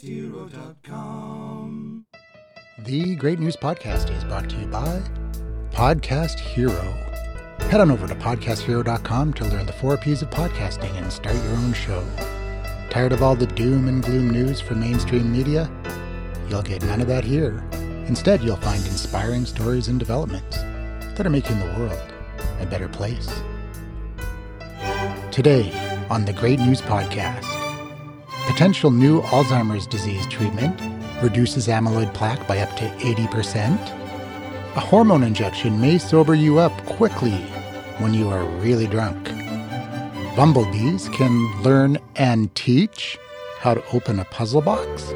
podcasthero.com. The Great News Podcast is brought to you by Podcast Hero. Head on over to podcasthero.com to learn the 4 P's of podcasting and start your own show. Tired of all the doom and gloom news from mainstream media? You'll get none of that here. Instead, you'll find inspiring stories and developments that are making the world a better place. Today on the Great News Podcast, potential new Alzheimer's disease treatment reduces amyloid plaque by up to 80%. A hormone injection may sober you up quickly when you are really drunk. Bumble Bees can learn and teach how to open a puzzle box.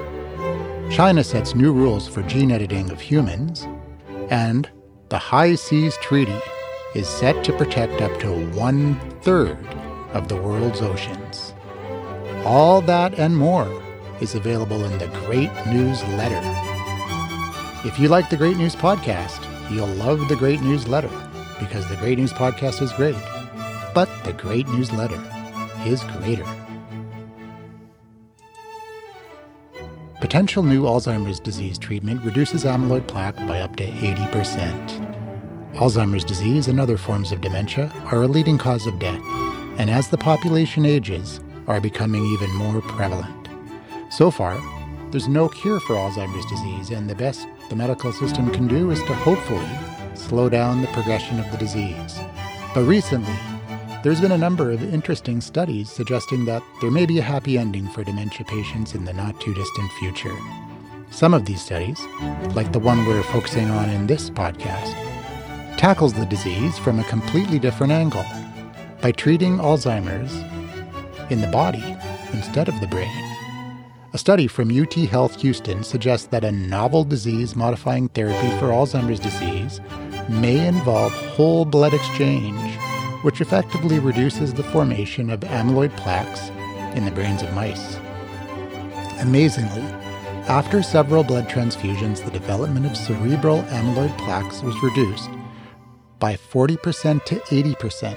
China sets new rules for gene editing of humans, and the High-Seas Treaty is set to protect up to 1/3 of the world's oceans. All that and more is available in the Great News Letter. If you like the Great News Podcast, you'll love the Great News Letter, because the Great News Podcast is great, but the Great News Letter is greater. Potential new Alzheimer's disease treatment reduces amyloid plaque by up to 80%. Alzheimer's disease and other forms of dementia are a leading cause of death, and as the population ages, are becoming even more prevalent. So far, there's no cure for Alzheimer's disease, and the best the medical system can do is to hopefully slow down the progression of the disease. But recently, there's been a number of interesting studies suggesting that there may be a happy ending for dementia patients in the not-too-distant future. Some of these studies, like the one we're focusing on in this podcast, tackles the disease from a completely different angle by treating Alzheimer's in the body instead of the brain. A study from UT Health Houston suggests that a novel disease-modifying therapy for Alzheimer's disease may involve whole blood exchange, which effectively reduces the formation of amyloid plaques in the brains of mice. Amazingly, after several blood transfusions, the development of cerebral amyloid plaques was reduced by 40% to 80%.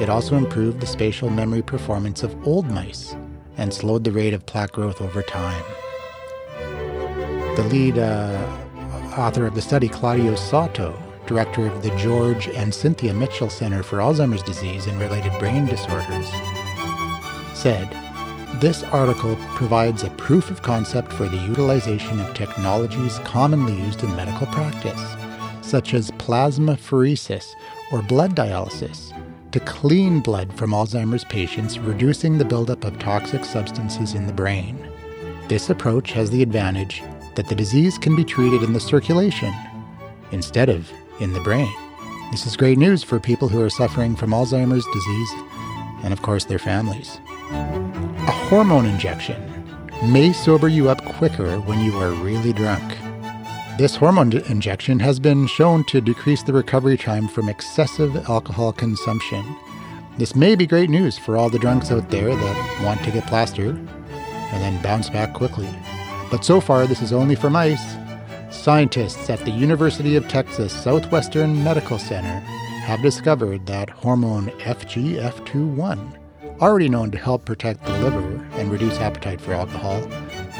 It also improved the spatial memory performance of old mice and slowed the rate of plaque growth over time. The lead author of the study, Claudio Soto, director of the George and Cynthia Mitchell Center for Alzheimer's Disease and Related Brain Disorders, said, "This article provides a proof of concept for the utilization of technologies commonly used in medical practice, such as plasmapheresis or blood dialysis, to clean blood from Alzheimer's patients, reducing the buildup of toxic substances in the brain. This approach has the advantage that the disease can be treated in the circulation instead of in the brain. This is great news for people who are suffering from Alzheimer's disease and, of course, their families. A hormone injection may sober you up quicker when you are really drunk. This hormone injection has been shown to decrease the recovery time from excessive alcohol consumption. This may be great news for all the drunks out there that want to get plastered and then bounce back quickly. But so far, this is only for mice. Scientists at the University of Texas Southwestern Medical Center have discovered that hormone FGF21, already known to help protect the liver and reduce appetite for alcohol,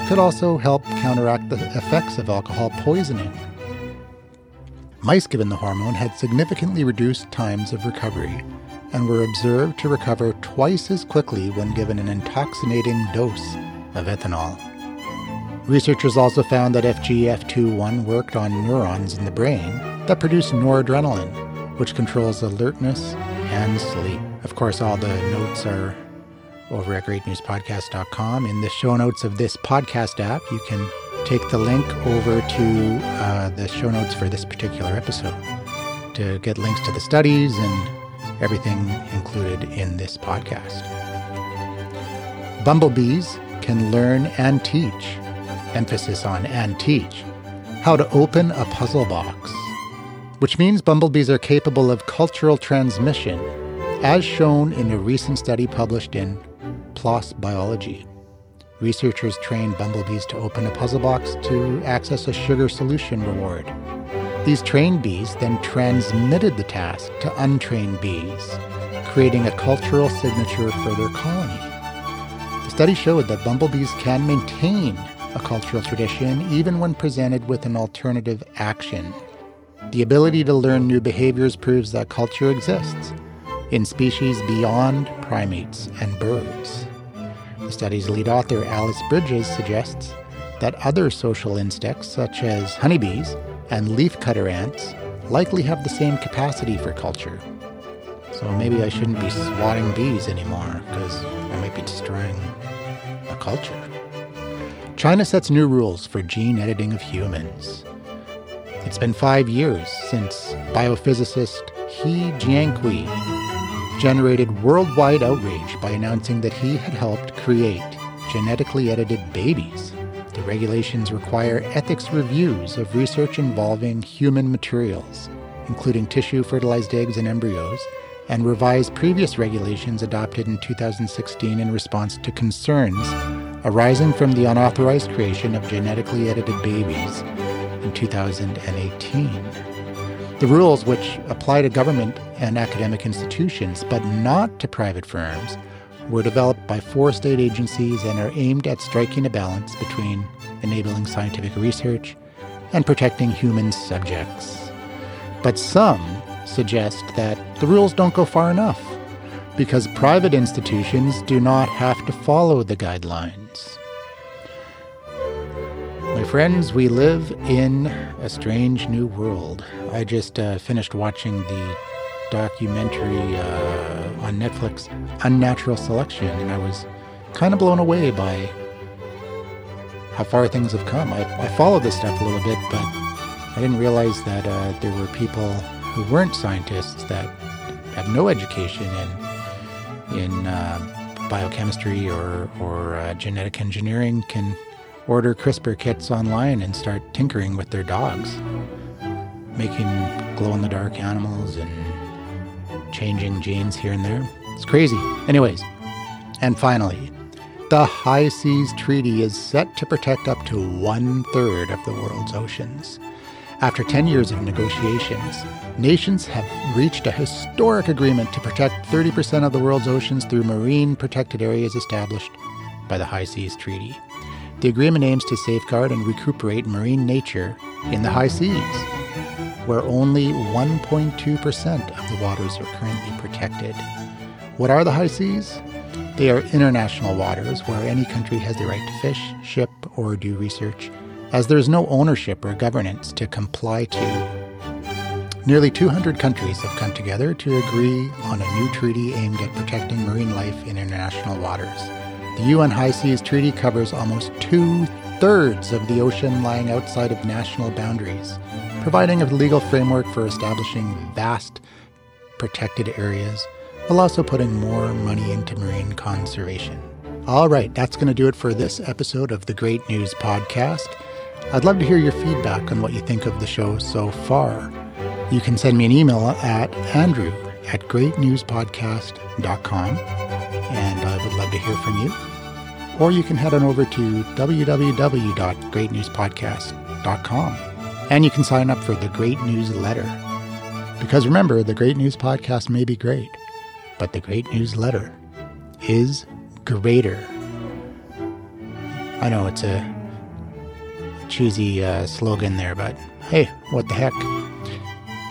could also help counteract the effects of alcohol poisoning. Mice given the hormone had significantly reduced times of recovery and were observed to recover twice as quickly when given an intoxicating dose of ethanol. Researchers also found that FGF21 worked on neurons in the brain that produce noradrenaline, which controls alertness and sleep. Of course, all the notes are over at greatnewspodcast.com. In the show notes of this podcast app, you can take the link over to the show notes for this particular episode to get links to the studies and everything included in this podcast. Bumble Bees can learn and teach. Emphasis on and teach how to open a puzzle box, which means bumblebees are capable of cultural transmission, as shown in a recent study published in PLOS Biology. Researchers trained bumblebees to open a puzzle box to access a sugar solution reward. These trained bees then transmitted the task to untrained bees, creating a cultural signature for their colony. Studies showed that bumblebees can maintain a cultural tradition even when presented with an alternative action. The ability to learn new behaviors proves that culture exists in species beyond primates and birds. The study's lead author, Alice Bridges, suggests that other social insects, such as honeybees and leafcutter ants, likely have the same capacity for culture. So maybe I shouldn't be swatting bees anymore, because I might be destroying a culture. China sets new rules for gene editing of humans. It's been 5 years since biophysicist He Jiankui generated worldwide outrage by announcing that he had helped create genetically edited babies. The regulations require ethics reviews of research involving human materials, including tissue, fertilized eggs, and embryos, and revise previous regulations adopted in 2016 in response to concerns arising from the unauthorized creation of genetically edited babies in 2018. The rules, which apply to government and academic institutions but not to private firms, were developed by 4 state agencies and are aimed at striking a balance between enabling scientific research and protecting human subjects. But some suggest that the rules don't go far enough because private institutions do not have to follow the guidelines. My friends, we live in a strange new world. I just finished watching the documentary on Netflix, Unnatural Selection, and I was kind of blown away by how far things have come. I follow this stuff a little bit, but I didn't realize that there were people who weren't scientists that have no education in biochemistry or genetic engineering can order CRISPR kits online and start tinkering with their dogs, making glow-in-the-dark animals and changing genes here and there. It's crazy. Anyways, and finally, the High-Seas Treaty is set to protect up to 1/3 of the world's oceans. After 10 years of negotiations, nations have reached a historic agreement to protect 30% of the world's oceans through marine protected areas established by the High-Seas Treaty. The agreement aims to safeguard and recuperate marine nature in the high seas, where only 1.2% of the waters are currently protected. What are the high seas? They are international waters where any country has the right to fish, ship, or do research, as there is no ownership or governance to comply to. Nearly 200 countries have come together to agree on a new treaty aimed at protecting marine life in international waters. The UN High-Seas Treaty covers almost 2/3 of the ocean lying outside of national boundaries, providing a legal framework for establishing vast protected areas, while also putting more money into marine conservation. All right, that's going to do it for this episode of the Great News Podcast. I'd love to hear your feedback on what you think of the show so far. You can send me an email at andrew@greatnewspodcast.com, and I would love to hear from you. Or you can head on over to www.greatnewspodcast.com, and you can sign up for the Great News Letter. Because remember, the Great News Podcast may be great, but the Great News Letter is greater. I know it's a cheesy slogan there, but hey, what the heck.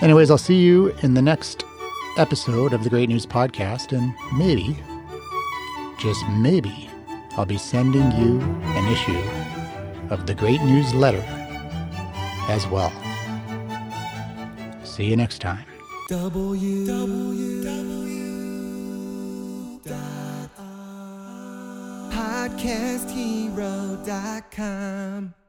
Anyways, I'll see you in the next episode of the Great News Podcast, and maybe, just maybe, I'll be sending you an issue of the Great News Letter as well. See you next time. www.podcasthero.com